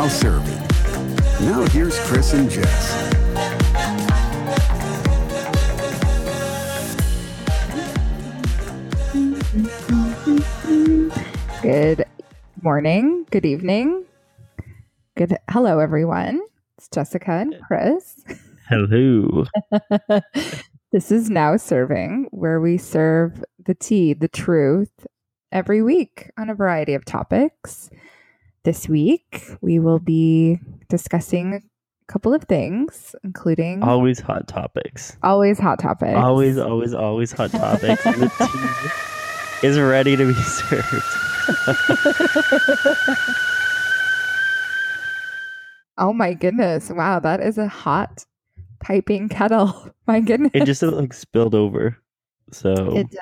while serving. Now here's Chris and Jess. Good morning, good evening, good hello everyone. It's Jessica and Chris. Hello. This is Now Serving, where we serve the tea, the truth, every week on a variety of topics. This week, we will be discussing a couple of things, including... Always hot topics. Always hot topics. Always hot topics. The tea is ready to be served. Oh my goodness. Wow, that is a hot piping kettle. My goodness. It just spilled over. So it did.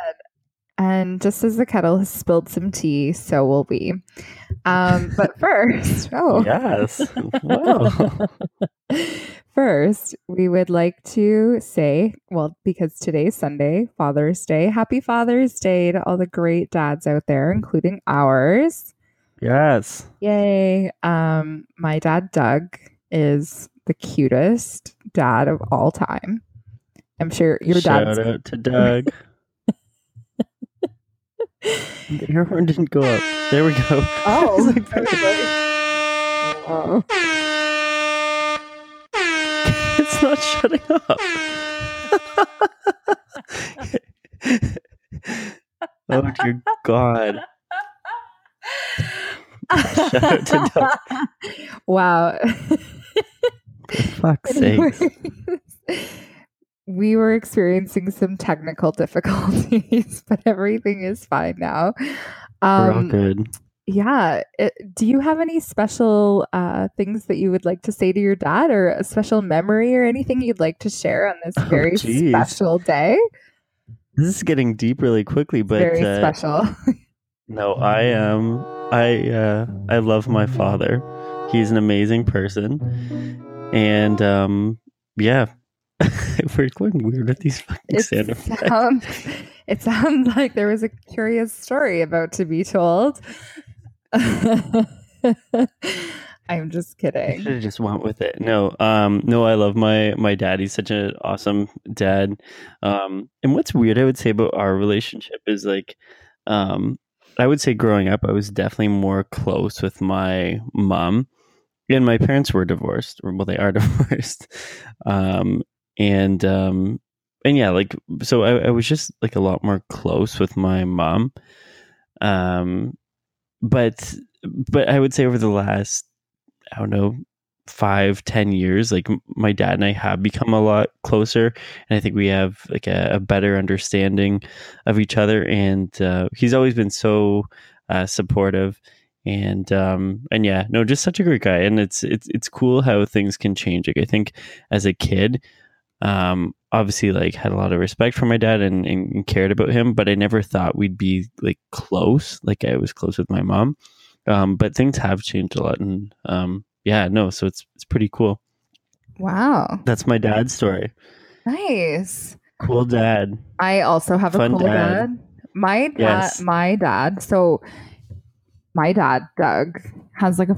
And just as the kettle has spilled some tea, so will we. But first, yes. Wow. First, we would like to say, well, because today's Sunday, Father's Day, happy Father's Day to all the great dads out there, including ours. Yes. Yay. My dad, Doug, is the cutest dad of all time. I'm sure your dad. Shout out to Doug. The air horn didn't go up. There we go. Oh. Like, oh. It's not shutting up. Oh, dear God. Shout out to Doug. Wow. For fuck's sake. We were experiencing some technical difficulties, but everything is fine now. We're all good. Yeah. Do you have any special things that you would like to say to your dad, or a special memory or anything you'd like to share on this very special day? This is getting deep really quickly, but very special. No, I am. I love my father. He's an amazing person, and yeah. We're going weird at these fucking standards. It sounds like there was a curious story about to be told. I'm just kidding. I should have just went with it. No, I love my dad. He's such an awesome dad. And what's weird, I would say, about our relationship is like, I would say growing up, I was definitely more close with my mom. And my parents were divorced. Well, they are divorced. And yeah, like, so I was just like a lot more close with my mom. But I would say over the last, 5-10 years, like my dad and I have become a lot closer, and I think we have like a better understanding of each other. And he's always been so supportive. And yeah, no, just such a great guy. And it's cool how things can change. Like, I think as a kid, obviously like had a lot of respect for my dad and cared about him, but I never thought we'd be like close. Like I was close with my mom. But things have changed a lot, and, so it's pretty cool. Wow. That's my dad's story. Nice. Cool dad. I also have a cool dad. My dad. So my dad, Doug, has like,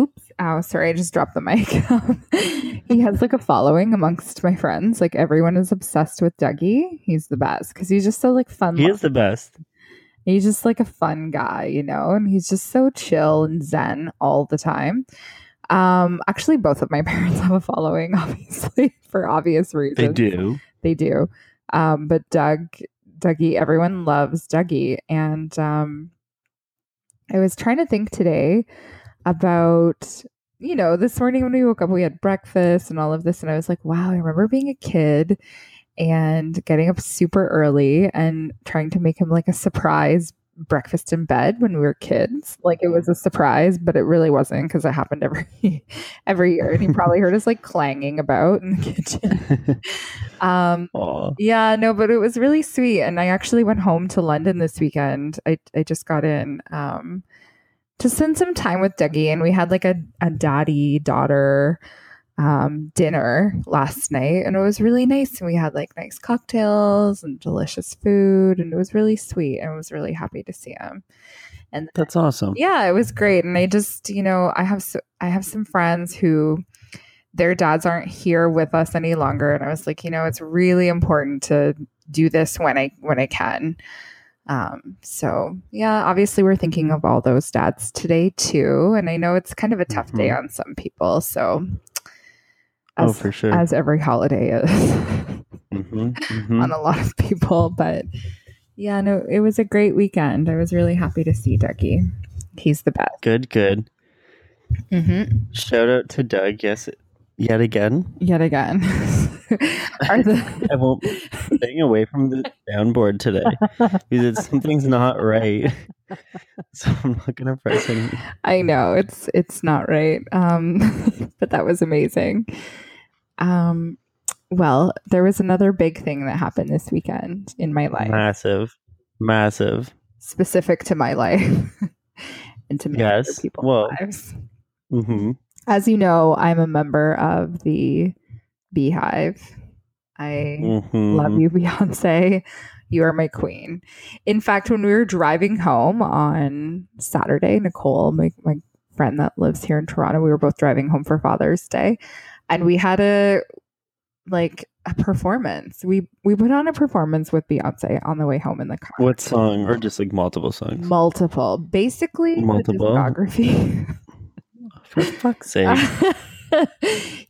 oops, ow, sorry, I just dropped the mic. He has like a following amongst my friends. Like everyone is obsessed with Dougie. He's the best because he's just so like fun. He is the best. He's just like a fun guy, and he's just so chill and zen all the time. Actually, both of my parents have a following, obviously, for obvious reasons. They do. But Dougie, everyone loves Dougie, and I was trying to think today about, this morning when we woke up, we had breakfast and all of this. And I was like, wow, I remember being a kid and getting up super early and trying to make him like a surprise breakfast in bed when we were kids. Like it was a surprise, but it really wasn't, because it happened every year. And he probably heard us like clanging about in the kitchen. Yeah, no, but it was really sweet. And I actually went home to London this weekend. I just got in to spend some time with Dougie, and we had like a daddy daughter dinner last night, and it was really nice, and we had like nice cocktails and delicious food, and it was really sweet, and I was really happy to see him. And that's awesome. Yeah, it was great. And they just, you know, I have some friends who their dads aren't here with us any longer. And I was like, you know, it's really important to do this when I can. So yeah, obviously we're thinking of all those dads today too. And I know it's kind of a tough day on some people. So for sure. As every holiday is on a lot of people, but yeah, no, it was a great weekend. I was really happy to see Dougie. He's the best. Good. Mm-hmm. Shout out to Doug. Yes. Yet again. I won't be staying away from the soundboard today because something's not right. So I'm not going to press anything. I know it's not right. But that was amazing. Well, there was another big thing that happened this weekend in my life. Massive. Specific to my life and to many other people's lives. Mm-hmm. As you know, I'm a member of the Beehive. I love you, Beyonce. You are my queen. In fact, when we were driving home on Saturday, Nicole, my friend that lives here in Toronto, we were both driving home for Father's Day, and we had a performance. We put on a performance with Beyonce on the way home in the car. What song? Or just multiple songs? Multiple. Basically, multiple discography. For fuck's sake.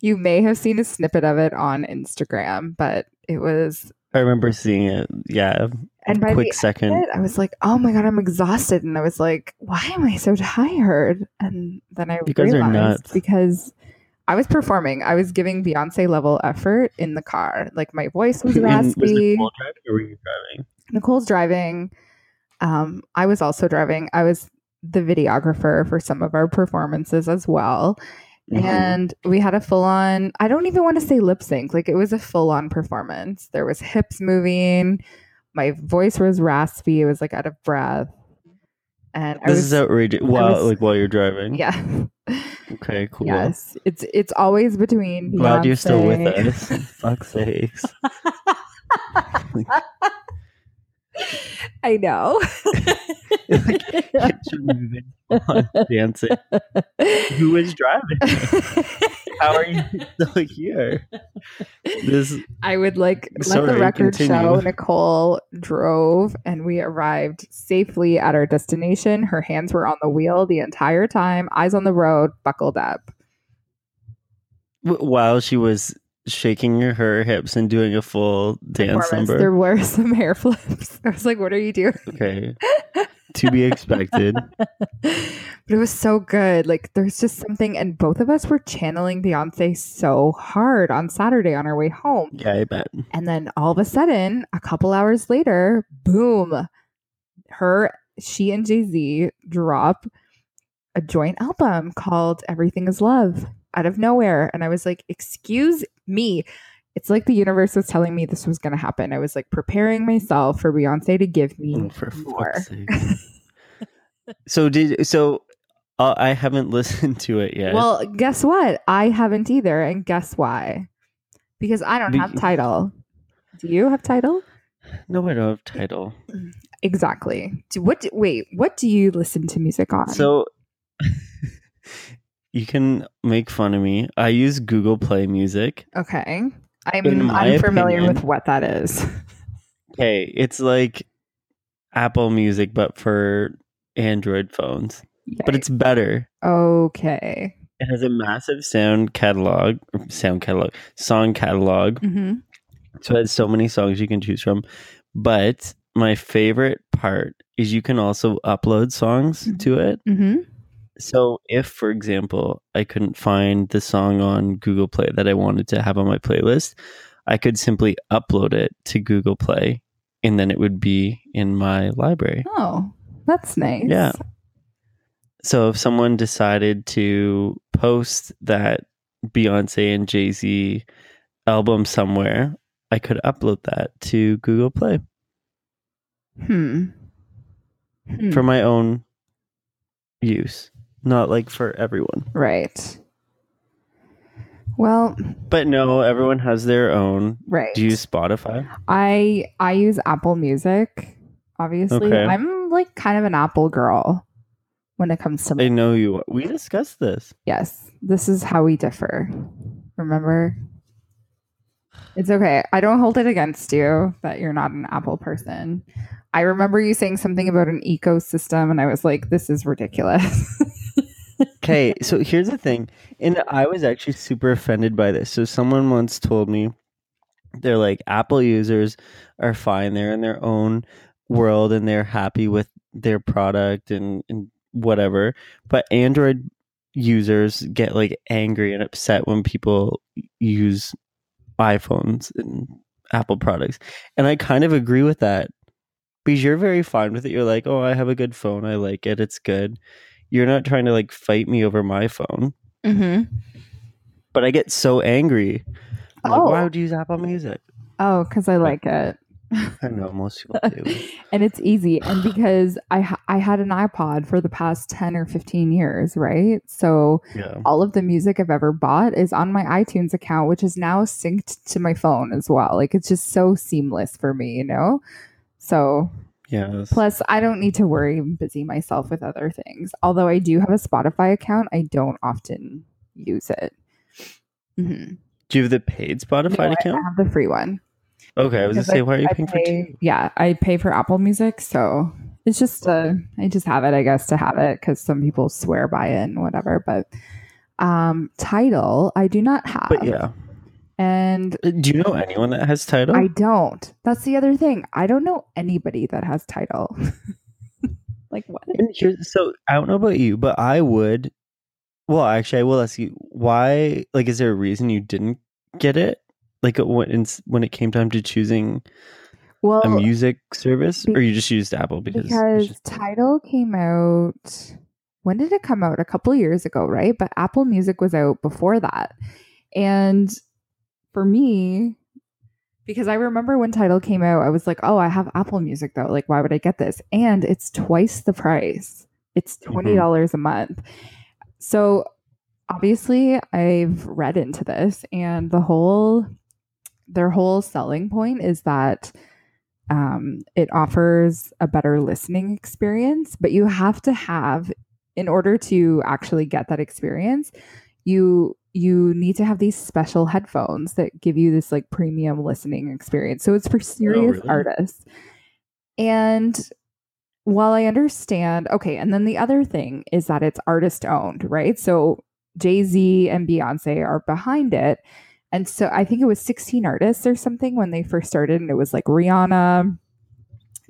You may have seen a snippet of it on Instagram, but it was... I remember seeing it, yeah. And by quick second. End of it, I was like, oh my God, I'm exhausted. And I was like, why am I so tired? And then I realized because I was performing. I was giving Beyonce level effort in the car. Like my voice was raspy. Was Nicole driving or were you driving? Nicole's driving. I was also driving. I was the videographer for some of our performances as well. And we had a full-on, I don't even want to say lip sync. Like, it was a full-on performance. There was hips moving. My voice was raspy. It was, out of breath. And this is outrageous. Wow, while you're driving? Yeah. Okay, cool. Yes. It's always between Beyonce. Glad you're still with us. Fuck's sakes. I know. Get you moving on, dancing. Who is driving? How are you still here? I would let the record show. Nicole drove, and we arrived safely at our destination. Her hands were on the wheel the entire time, eyes on the road, buckled up. While she was shaking her hips and doing a full dance number. There were some hair flips. I was like, what are you doing? Okay. To be expected. But it was so good. There's just something. And both of us were channeling Beyonce so hard on Saturday on our way home. Yeah, I bet. And then all of a sudden, a couple hours later, boom, she and Jay-Z drop a joint album called Everything is Love. Out of nowhere. And I was like, excuse me. It's like the universe was telling me this was going to happen. I was preparing myself for Beyonce to give me more. So I haven't listened to it yet. Well, guess what? I haven't either. And guess why? Because I don't have Tidal. Do you have Tidal? No, I don't have Tidal. Exactly. What do you listen to music on? So... You can make fun of me. I use Google Play Music. Okay. I'm unfamiliar with what that is. Okay. It's like Apple Music, but for Android phones. Yikes. But it's better. Okay. It has a massive song catalog. Mm-hmm. So it has so many songs you can choose from. But my favorite part is you can also upload songs to it. Mm-hmm. So if, for example, I couldn't find the song on Google Play that I wanted to have on my playlist, I could simply upload it to Google Play, and then it would be in my library. Oh, that's nice. Yeah. So if someone decided to post that Beyonce and Jay-Z album somewhere, I could upload that to Google Play. For my own use. Not for everyone. Right. Well. But no, everyone has their own. Right. Do you use Spotify? I use Apple Music, obviously. Okay. I'm kind of an Apple girl. when it comes to money. I know you are. We discussed this. Yes. This is how we differ. Remember? It's okay. I don't hold it against you that you're not an Apple person. I remember you saying something about an ecosystem, and I was like, this is ridiculous. Okay, so here's the thing. And I was actually super offended by this. So someone once told me, they're like, Apple users are fine. They're in their own world, and they're happy with their product and whatever. But Android users get like angry and upset when people use iPhones and Apple products. And I kind of agree with that, because you're very fine with it. You're like, oh, I have a good phone. I like it. It's good. You're not trying to like fight me over my phone. Mm-hmm. But I get so angry. I'm like, why would you use Apple Music? Oh, because I like it. I know most people do. And it's easy. And because I had an iPod for the past 10 or 15 years, right? So yeah, all of the music I've ever bought is on my iTunes account, which is now synced to my phone as well. Like, it's just so seamless for me, you know? So yes. Plus, I don't need to worry and busy myself with other things. Although I do have a Spotify account, I don't often use it. Mm-hmm. Do you have the paid Spotify account? I have the free one. Okay, I was gonna say, why are you paying for two? Yeah, I pay for Apple Music, so it's just I just have it, I guess, to have it, because some people swear by it and whatever. But Tidal, I do not have. But yeah, and do you know anyone that has Tidal? I don't. That's the other thing. I don't know anybody that has Tidal. Like what? So I don't know about you, but I would. Well, actually, I will ask you why. Like, is there a reason you didn't get it? Like when it came time to choosing a music service, or you just used Apple because Tidal came out. When did it come out? A couple of years ago, right? But Apple Music was out before that. And for me, because I remember when Tidal came out, I was like, oh, I have Apple Music though. Like, why would I get this? And it's twice the price. It's $20 mm-hmm. a month. So obviously I've read into this, and their whole selling point is that it offers a better listening experience, but you have to have, in order to actually get that experience, you need to have these special headphones that give you this like premium listening experience. So it's for serious artists. And while I understand, okay, and then the other thing is that it's artist owned, right? So Jay-Z and Beyoncé are behind it. And so I think it was 16 artists or something when they first started. And it was like Rihanna,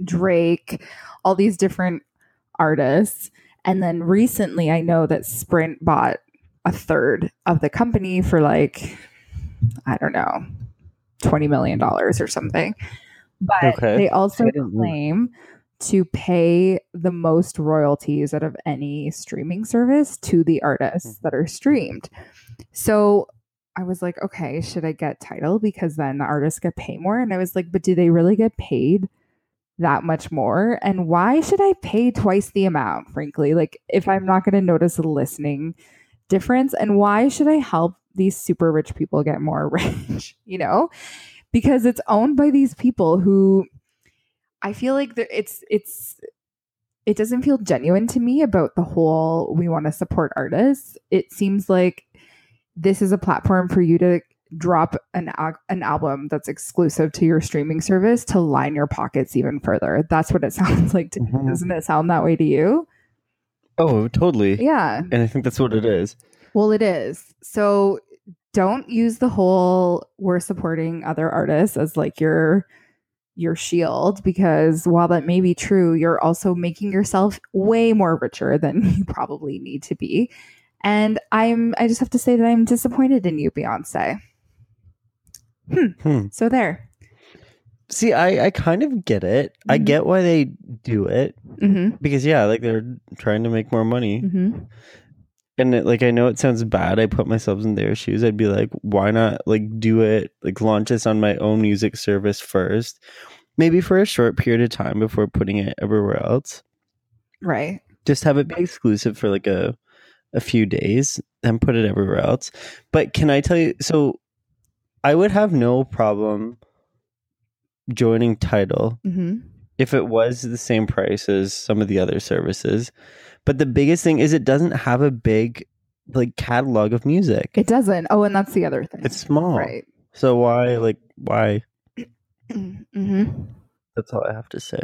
Drake, all these different artists. And then recently I know that Sprint bought a third of the company for like, I don't know, $20 million or something. But they also claim to pay the most royalties out of any streaming service to the artists that are streamed. So I was like, okay, should I get Tidal? Because then the artists get paid more. And I was like, but do they really get paid that much more? And why should I pay twice the amount, frankly? Like, if I'm not going to notice a listening difference, and why should I help these super rich people get more rich? You know, because it's owned by these people who, I feel like it doesn't feel genuine to me about the whole we want to support artists. It seems like this is a platform for you to drop an album that's exclusive to your streaming service to line your pockets even further. That's what it sounds like to me. Doesn't it sound that way to you? Oh, totally. Yeah. And I think that's what it is. Well, it is. So don't use the whole we're supporting other artists as like your shield, because while that may be true, you're also making yourself way more richer than you probably need to be. And I just have to say that I'm disappointed in you, Beyonce. So there. See, I kind of get it. Mm-hmm. I get why they do it, because like they're trying to make more money. Mm-hmm. And I know it sounds bad. I put myself in their shoes. I'd be like, why not do it, launch this on my own music service first, maybe for a short period of time before putting it everywhere else. Right. Just have it be exclusive for a few days and put it everywhere else. But can I tell you, so I would have no problem joining Tidal if it was the same price as some of the other services. But the biggest thing is it doesn't have a big like catalog of music. It doesn't. Oh, and that's the other thing. It's small. Right. So why, like, why? Mm-hmm. That's all I have to say.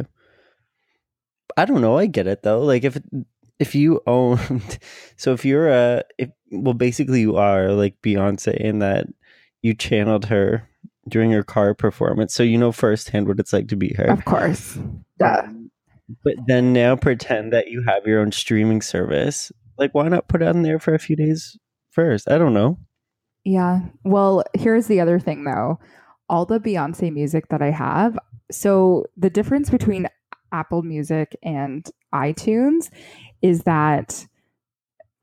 I don't know. I get it though. Like if you owned, so if you're a, if, well, basically you are like Beyonce in that you channeled her during her car performance. So you know firsthand what it's like to be her. Of course. Yeah. But then now pretend that you have your own streaming service. Like, why not put it on there for a few days first? I don't know. Yeah. Well, here's the other thing though. All the Beyonce music that I have. So the difference between Apple Music and iTunes is that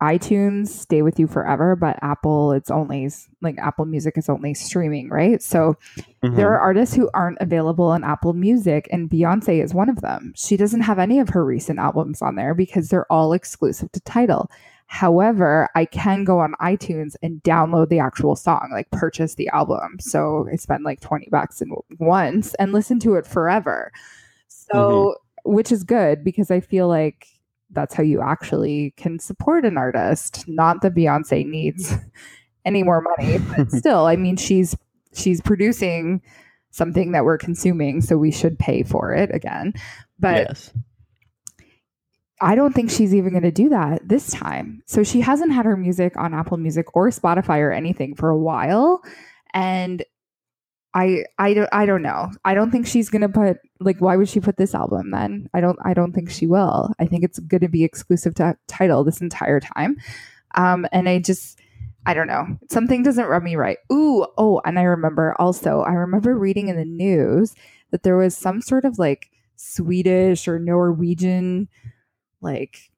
iTunes stay with you forever, but Apple, it's only like Apple Music is only streaming, right? So mm-hmm. there are artists who aren't available on Apple Music, and Beyonce is one of them. She doesn't have any of her recent albums on there because they're all exclusive to Tidal. However, I can go on iTunes and download the actual song, like purchase the album. So I spend like $20 and once and listen to it forever. So, mm-hmm. which is good because I feel like that's how you actually can support an artist. Not that Beyonce needs any more money, but still, I mean, she's producing something that we're consuming, so we should pay for it again. But yes. I don't think she's even going to do that this time. So she hasn't had her music on Apple Music or Spotify or anything for a while. And I don't know. I don't think she's going to put, like, why would she put this album then? I don't think she will. I think it's going to be exclusive to Tidal this entire time. And I don't know. Something doesn't rub me right. And I remember reading in the news that there was some sort of like Swedish or Norwegian like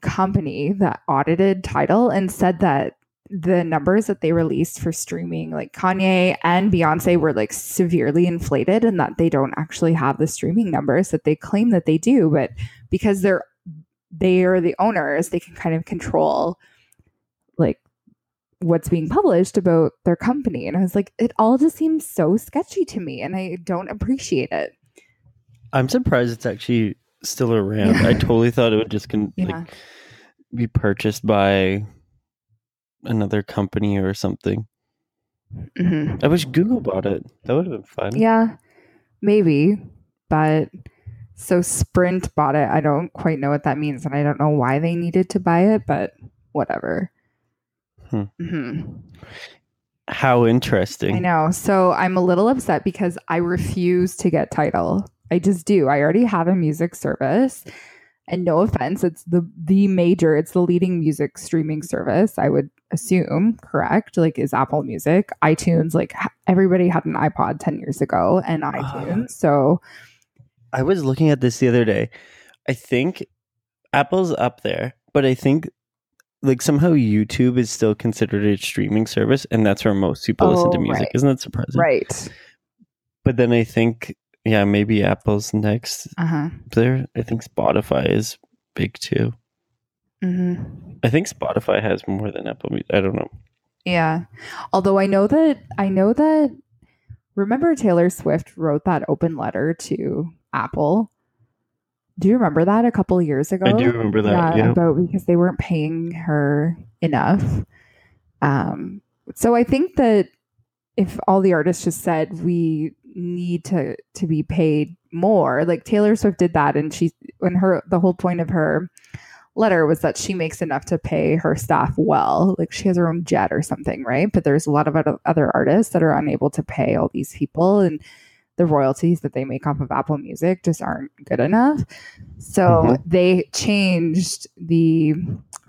company that audited Tidal and said that the numbers that they released for streaming, like Kanye and Beyonce, were like severely inflated, and that they don't actually have the streaming numbers that they claim that they do. But because they are the owners, they can kind of control like what's being published about their company. And I was like, it all just seems so sketchy to me, and I don't appreciate it. I'm surprised it's actually still around. Yeah. I totally thought it would just be purchased by another company or something. Mm-hmm. I wish Google bought it. That would have been fun. Yeah, maybe. But so Sprint bought it. I don't quite know what that means, and I don't know why they needed to buy it, but whatever. Mm-hmm. How interesting. I know. So I'm a little upset because I refuse to get Tidal. I just do. I already have a music service. And no offense, it's the leading music streaming service, I would assume, correct? Like, is Apple Music, iTunes, like everybody had an iPod 10 years ago and iTunes. So I was looking at this the other day. I think Apple's up there, but I think like somehow YouTube is still considered a streaming service, and that's where most people listen to music. Right. Isn't that surprising? Right. But then I think, yeah, maybe Apple's next. There, I think Spotify is big too. Mm-hmm. I think Spotify has more than Apple Music. I don't know. Yeah, although I know that. Remember, Taylor Swift wrote that open letter to Apple. Do you remember that a couple of years ago? I do remember that. Yeah, about because they weren't paying her enough. So I think that if all the artists just said we need to be paid more, like Taylor Swift did that, and the whole point of her letter was that she makes enough to pay her staff well. Like she has her own jet or something, right? But there's a lot of other artists that are unable to pay all these people, and the royalties that they make off of Apple Music just aren't good enough. So they changed the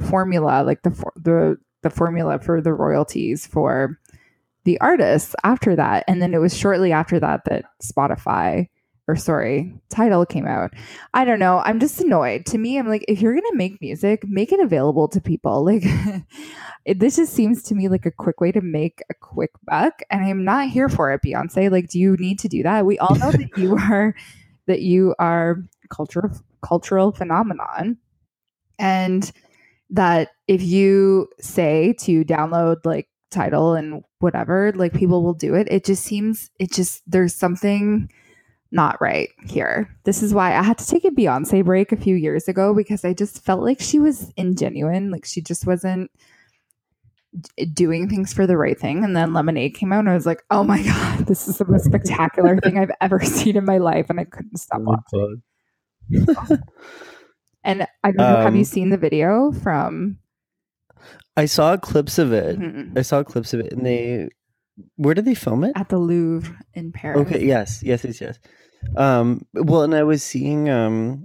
formula, like the formula for the royalties for the artists after that. And then it was shortly after that Tidal came out. I don't know. I'm just annoyed. To me, I'm like, if you're going to make music, make it available to people. Like this just seems to me like a quick way to make a quick buck. And I'm not here for it, Beyonce. Like, do you need to do that? We all know that you are cultural phenomenon. And that if you say to download like Tidal and whatever, like people will do it. It just seems there's something not right here. This is why I had to take a Beyonce break a few years ago, because I just felt like she was ingenuine. Like she just wasn't doing things for the right thing. And then Lemonade came out and I was like, oh my God, this is the most spectacular thing I've ever seen in my life. And I couldn't stop watching. And I don't know, have you seen the video from... I saw clips of it. Mm-mm. I saw clips of it, and they... Where did they film it? At the Louvre in Paris. Okay, yes. Well, and I was seeing... or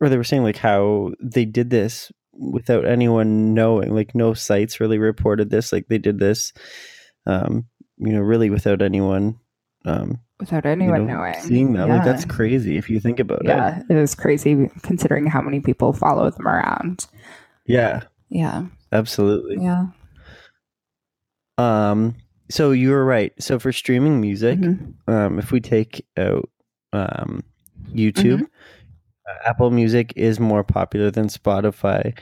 they were saying, like, how they did this without anyone knowing. Like, no sites really reported this. Like, they did this, you know, really without anyone... without anyone knowing. Seeing that. Yeah. Like, that's crazy if you think about it. Yeah, it is crazy considering how many people follow them around. Yeah. Yeah. Absolutely. Yeah. So you were right. So for streaming music, mm-hmm. If we take out YouTube, mm-hmm. Apple Music is more popular than Spotify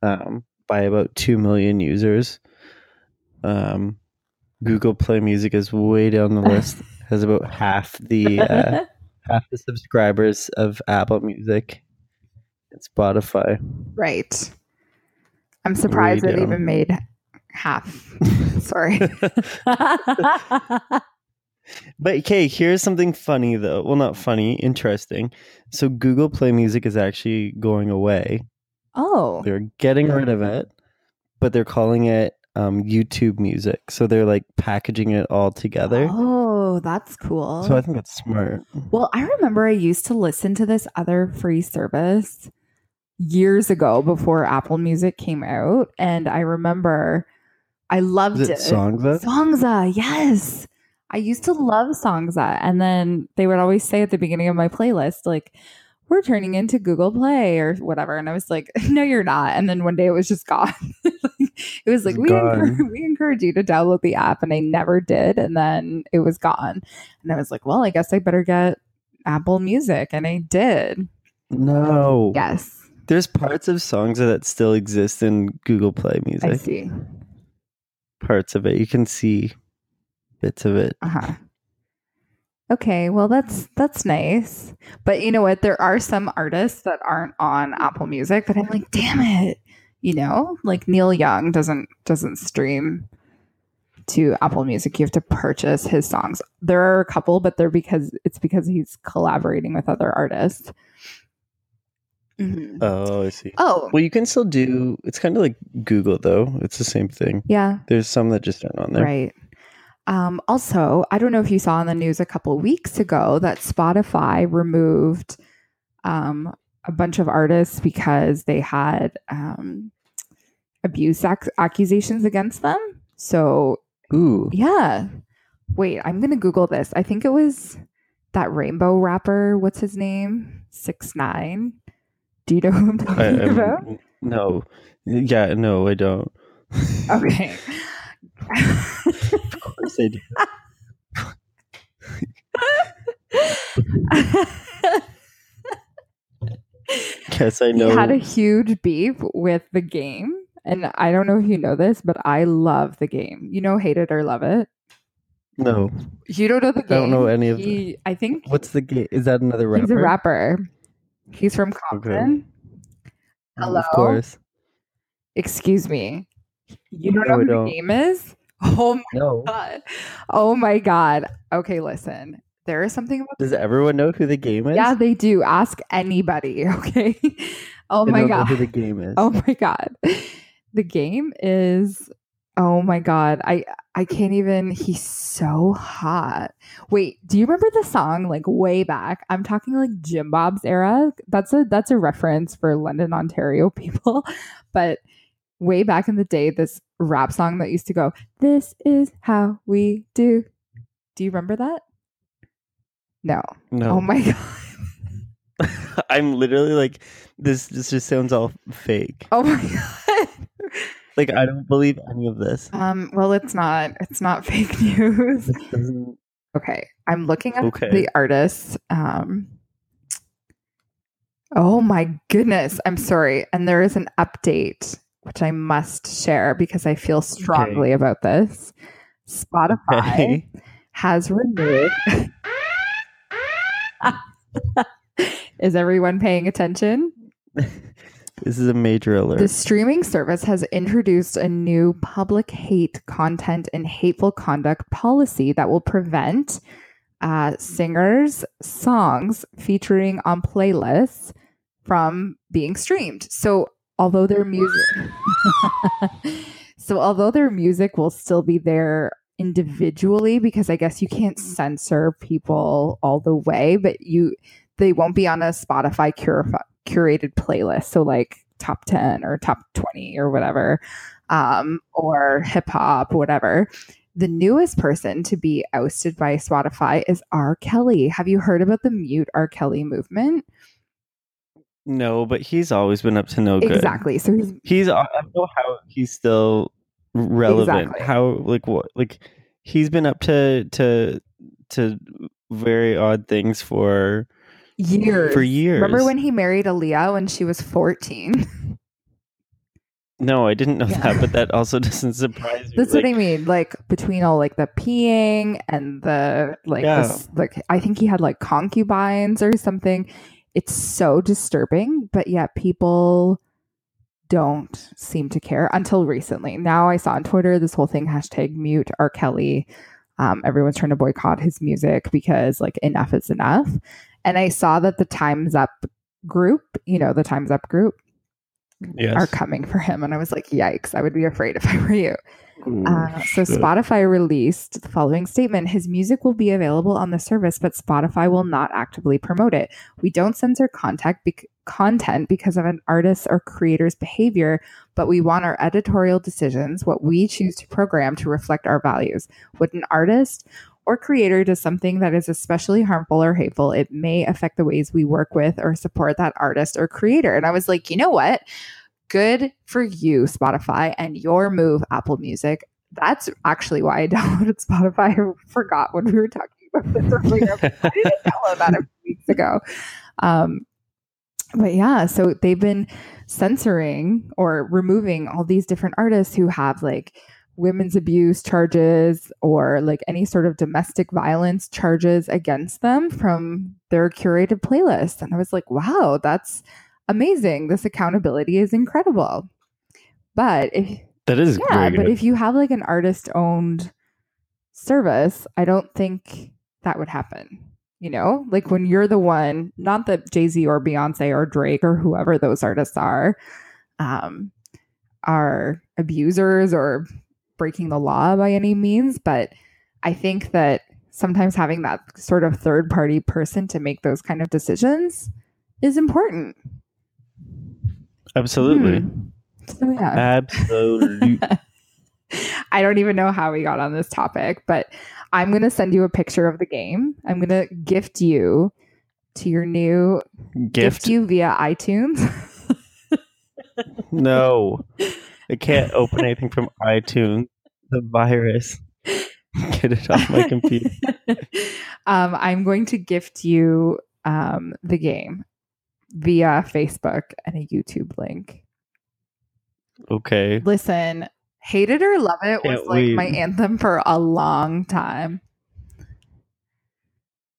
by about 2 million users. Google Play Music is way down the list. Has about half the subscribers of Apple Music and Spotify. Right. I'm surprised it even made half. Sorry. But okay, here's something funny though. Well, not funny, interesting. So Google Play Music is actually going away. Oh. They're getting rid of it, but they're calling it YouTube Music. So they're like packaging it all together. Oh, that's cool. So I think that's smart. Well, I remember I used to listen to this other free service years ago before Apple Music came out, and I remember I loved it. Songza, yes. I used to love Songza, and then they would always say at the beginning of my playlist, like, we're turning into Google Play or whatever. And I was like, no, you're not. And then one day it was just gone. It was like, we encourage you to download the app. And I never did. And then it was gone. And I was like, well, I guess I better get Apple Music. And I did. No. Yes. There's parts of songs that still exist in Google Play Music. I see. Parts of it. You can see bits of it. Uh-huh. Okay, well, that's nice. But you know what? There are some artists that aren't on Apple Music that I'm like, damn it. You know, like Neil Young doesn't stream to Apple Music. You have to purchase his songs. There are a couple, but it's because he's collaborating with other artists. Mm-hmm. Oh, I see. Oh, well, you can still do. It's kind of like Google, though. It's the same thing. Yeah. There's some that just aren't on there. Right. Also, I don't know if you saw in the news a couple weeks ago that Spotify removed a bunch of artists because they had abuse accusations against them. So, ooh, yeah. Wait, I'm gonna Google this. I think it was that Rainbow rapper. What's his name? 6ix9ine. Do you know who I'm talking about? No. Yeah. No, I don't. Okay. Of course I do. Yes, I know. He had a huge beef with The Game. And I don't know if you know this, but I love The Game. You know, hate it or love it? No. You don't know The Game? I don't know any of it. I think... What's The Game? Is that another rapper? He's a rapper. He's from Compton. Okay. Hello. Of course. Excuse me. You don't know who The Game is? Oh my God. Oh my God. Okay, listen. There is something about... Does everyone know who The Game is? Yeah, they do. Ask anybody, okay? Oh my God. Who The Game is. Oh my God. The Game is... Oh my God. I can't even... He's so hot. Wait, do you remember the song like way back? I'm talking like Jim Bob's era. That's a reference for London, Ontario people. But way back in the day, this rap song that used to go, "This is how we do." Do you remember that? No. Oh my God. I'm literally like, this just sounds all fake. Oh my God. Like, I don't believe any of this. Well, it's not fake news. Okay. I'm looking at the artists. Oh my goodness. I'm sorry. And there is an update, which I must share because I feel strongly about this. Spotify has removed... Is everyone paying attention? This is a major alert. The streaming service has introduced a new public hate content and hateful conduct policy that will prevent singers' songs featuring on playlists from being streamed. So although their music will still be there individually, because I guess you can't censor people all the way, but they won't be on a Spotify curated playlist. So like top 10 or top 20 or whatever, or hip hop, whatever. The newest person to be ousted by Spotify is R. Kelly. Have you heard about the Mute R. Kelly movement? No, but he's always been up to no good. Exactly. So I don't know how he's still relevant. Exactly. How, like, what, like, he's been up to very odd things for years. Remember when he married Aaliyah when she was 14? No, I didn't know that, but that also doesn't surprise me. That's like, what I mean. Like, between all, like, the peeing and the, like, this, like, I think he had, like, concubines or something. It's so disturbing, but yet people don't seem to care until recently. Now I saw on Twitter this whole thing, #MuteRKelly. Everyone's trying to boycott his music because, like, enough is enough. And I saw that the Times Up group, yes, are coming for him. And I was like, yikes, I would be afraid if I were you. So Spotify released the following statement. His music will be available on the service, but Spotify will not actively promote it. We don't censor content because of an artist's or creator's behavior, but we want our editorial decisions, what we choose to program, to reflect our values. With an artist or creator does something that is especially harmful or hateful, it may affect the ways we work with or support that artist or creator. And I was like, you know what? Good for you, Spotify, and your move, Apple Music. That's actually why I downloaded Spotify. I forgot when we were talking about this earlier. I didn't download that a few weeks ago. But yeah, so they've been censoring or removing all these different artists who have, like, women's abuse charges or, like, any sort of domestic violence charges against them from their curated playlist. And I was like, wow, that's amazing. This accountability is incredible. But if you have, like, an artist owned service, I don't think that would happen. You know, like, when you're the one, not that Jay-Z or Beyonce or Drake or whoever those artists are abusers or breaking the law by any means. But I think that sometimes having that sort of third party person to make those kind of decisions is important. Absolutely. So, yeah. Absolutely. I don't even know how we got on this topic, but I'm going to send you a picture of The Game. I'm going to gift you to your new gift you via iTunes. No, I can't open anything from iTunes. The virus. Get it off my computer. I'm going to gift you The Game via Facebook and a YouTube link. Okay. Listen, hate it or love it was like my anthem for a long time.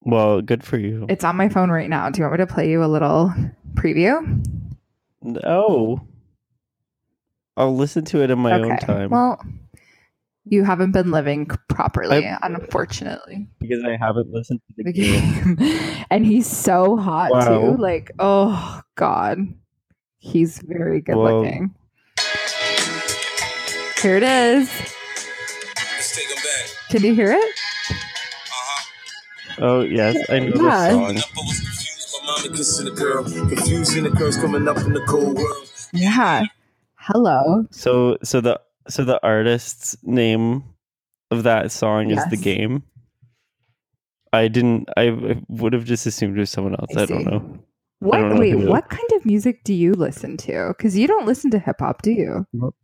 Well, good for you. It's on my phone right now. Do you want me to play you a little preview? No. I'll listen to it in my own time. Well, you haven't been living properly, unfortunately. Because I haven't listened to The Game. And he's so hot, too. Like, oh, God. He's very good looking. Here it is. Let's take him back. Can you hear it? Oh, yes. I know this song. Yeah. Hello. So the artist's name of that song is The Game. I would have just assumed it was someone else. I don't know. What kind of music do you listen to? Because you don't listen to hip hop, do you? Nope.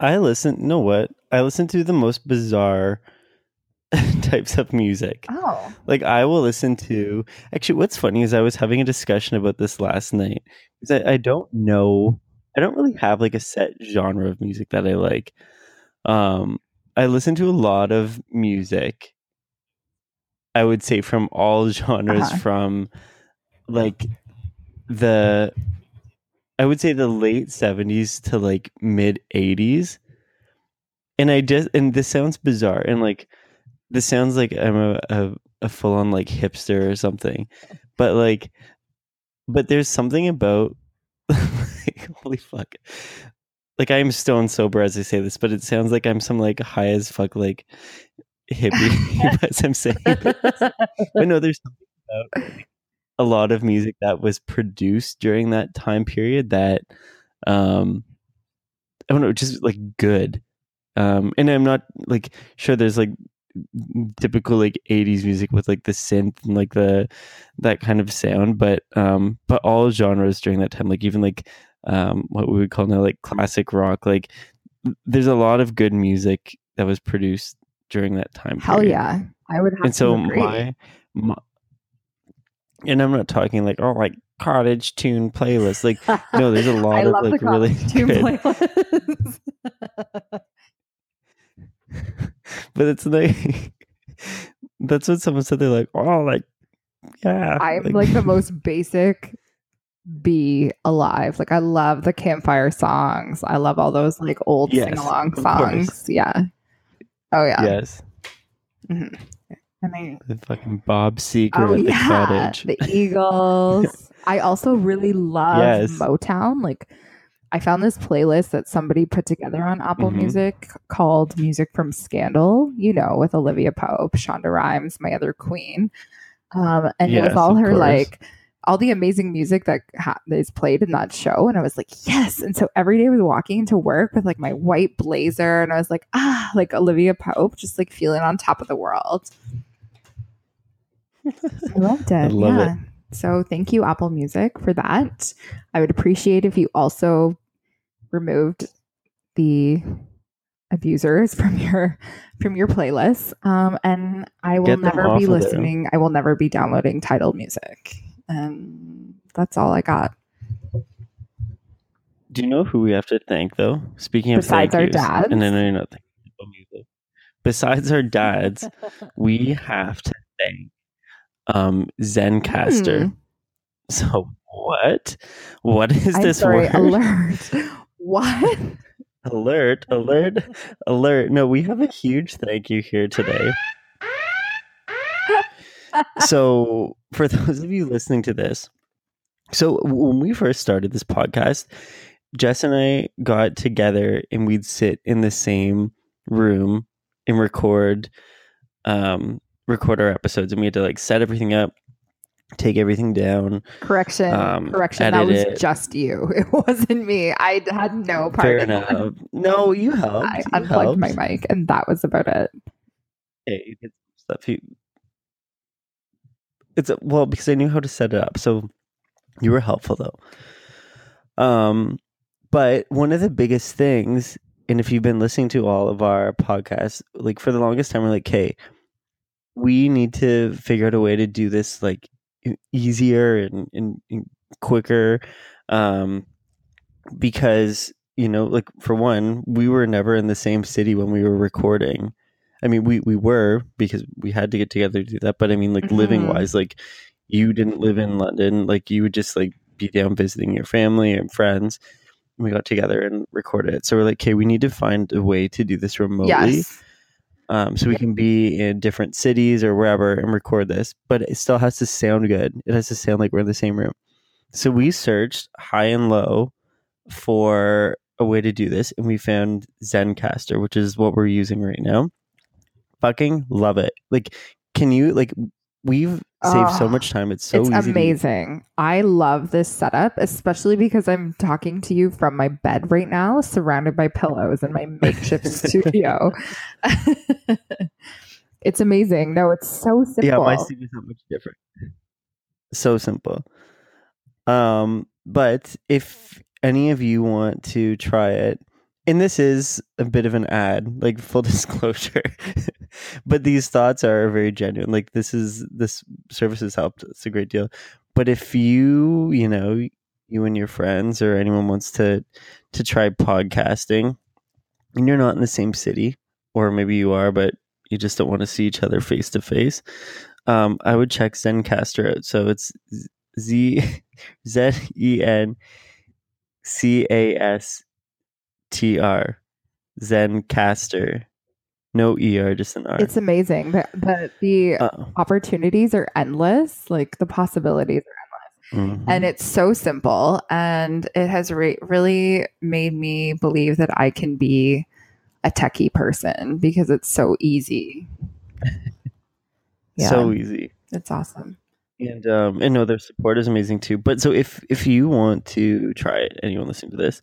I listen to the most bizarre types of music. Oh, like I will listen to. Actually, what's funny is I was having a discussion about this last night because I don't know. I don't really have like a set genre of music that I like. I listen to a lot of music I would say from all genres, from like the, I would say the late 70s to like mid 80s. And I just, and this sounds bizarre, and like this sounds like I'm a full on like hipster or something, but like, but there's something about like, holy fuck. Like I am stone sober as I say this, but it sounds like I'm some like high as fuck like hippie as I'm saying this. But no, there's something about like, a lot of music that was produced during that time period that I don't know, just like good. And I'm not like sure there's like typical like 80s music with like the synth and like the that kind of sound, but all genres during that time, like even like what we would call now like classic rock, like there's a lot of good music that was produced during that time period. Hell yeah, I would have and to so agree. My and I'm not talking like oh like cottage tune playlist, like no, there's a lot of like really good but it's like that's what someone said, they're like oh like yeah, I'm like the most basic be alive, like I love the campfire songs, I love all those like old yes, sing-along songs course. Yeah, oh yeah, yes mm-hmm. And the fucking Bob Seger oh, at the yeah. cottage, the Eagles. I also really love yes. Motown, like I found this playlist that somebody put together on Apple mm-hmm. Music called Music from Scandal, you know, with Olivia Pope, Shonda Rhimes, my other queen. And yes, it was all her, course. Like, all the amazing music that is played in that show. And I was like, yes. And so every day I was walking to work with, like, my white blazer. And I was like, ah, like Olivia Pope, just, like, feeling on top of the world. I loved it. I love yeah. it. So thank you, Apple Music, for that. I would appreciate if you also removed the abusers from your playlist, and I will never be listening. I will never be downloading Tidal music, and that's all I got. Do you know who we have to thank though? Speaking of besides our dads, and I know you're not thanking Apple Music. Besides our dads, we have to thank Zencastr. So what? What is I'm this sorry, word? Alert! What? Alert, alert, alert. No, we have a huge thank you here today. So for those of you listening to this, so when we first started this podcast, Jess and I got together and we'd sit in the same room and record our episodes, and we had to like set everything up, take everything down. Correction. That was it. Just you. It wasn't me. I had no part. Fair enough. No, you helped. I unplugged my mic, and that was about it. Hey, it's well because I knew how to set it up. So you were helpful though. But one of the biggest things, and if you've been listening to all of our podcasts, like for the longest time, we're like, hey, we need to figure out a way to do this like easier and quicker, because, you know, like for one, we were never in the same city when we were recording. I mean, we were because we had to get together to do that, but I mean, like mm-hmm. living wise, like you didn't live in London, like you would just like be down visiting your family and friends, and we got together and recorded it. So we're like, okay, we need to find a way to do this remotely. Yes. So we can be in different cities or wherever and record this, but it still has to sound good. It has to sound like we're in the same room. So we searched high and low for a way to do this, and we found Zencastr, which is what we're using right now. Fucking love it. Like, can you, like, we've saved so much time. It's so it's easy. Amazing. I love this setup, especially because I'm talking to you from my bed right now, surrounded by pillows in my makeshift studio. It's amazing. No, it's so simple. Yeah, my studio is not much different. So simple. But if any of you want to try it, and this is a bit of an ad, like full disclosure, but these thoughts are very genuine. Like this service has helped us a great deal. But if you know, you and your friends or anyone wants to try podcasting and you're not in the same city, or maybe you are, but you just don't want to see each other face to face, I would check Zencastr out. So it's Zencastr, Zencastr, no ER, just an R. It's amazing, but the opportunities are endless. Like the possibilities are endless, and it's so simple. And it has really made me believe that I can be a techie person because it's so easy. Yeah. So easy. It's awesome. And no, their support is amazing too. But so if you want to try it, anyone listening to this,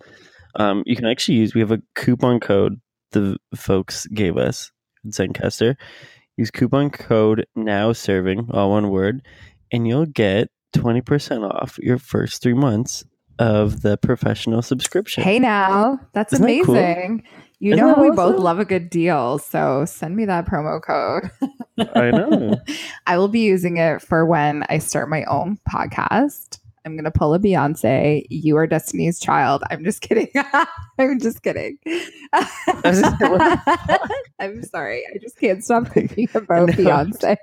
you can actually we have a coupon code the folks gave us, Zencastr. Use coupon code NOWSERVING, all one word, and you'll get 20% off your first 3 months of the professional subscription. Hey now, that's Isn't amazing. That cool? You Isn't know we awesome? Both love a good deal, so send me that promo code. I know. I will be using it for when I start my own podcast. I'm going to pull a Beyonce. You are Destiny's Child. I'm just kidding. I'm just kidding. I'm sorry. I just can't stop thinking about Beyonce.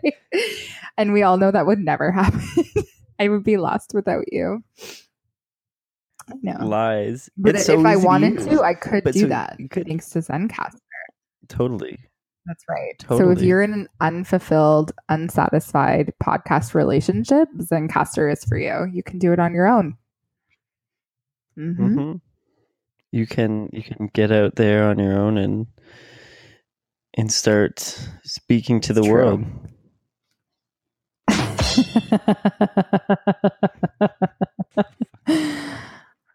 And we all know that would never happen. I would be lost without you. No. Lies. But if I wanted to, I could do that. Thanks to Zencastr. Totally. That's right. Totally. So if you're in an unfulfilled, unsatisfied podcast relationship, Zencastr is for you. You can do it on your own. You can get out there on your own and start speaking to the world.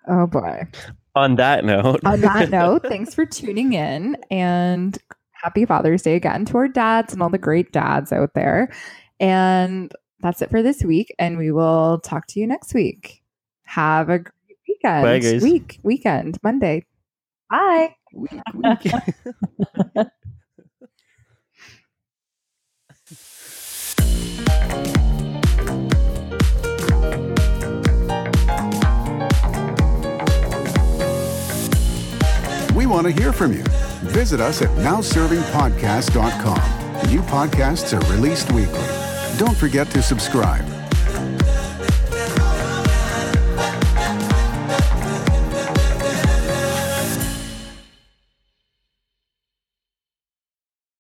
Oh boy. On that note, thanks for tuning in, and happy Father's Day again to our dads and all the great dads out there. And that's it for this week. And we will talk to you next week. Have a great weekend. Bye, guys. Weekend, Monday. Bye. We want to hear from you. Visit us at nowservingpodcast.com. New podcasts are released weekly. Don't forget to subscribe.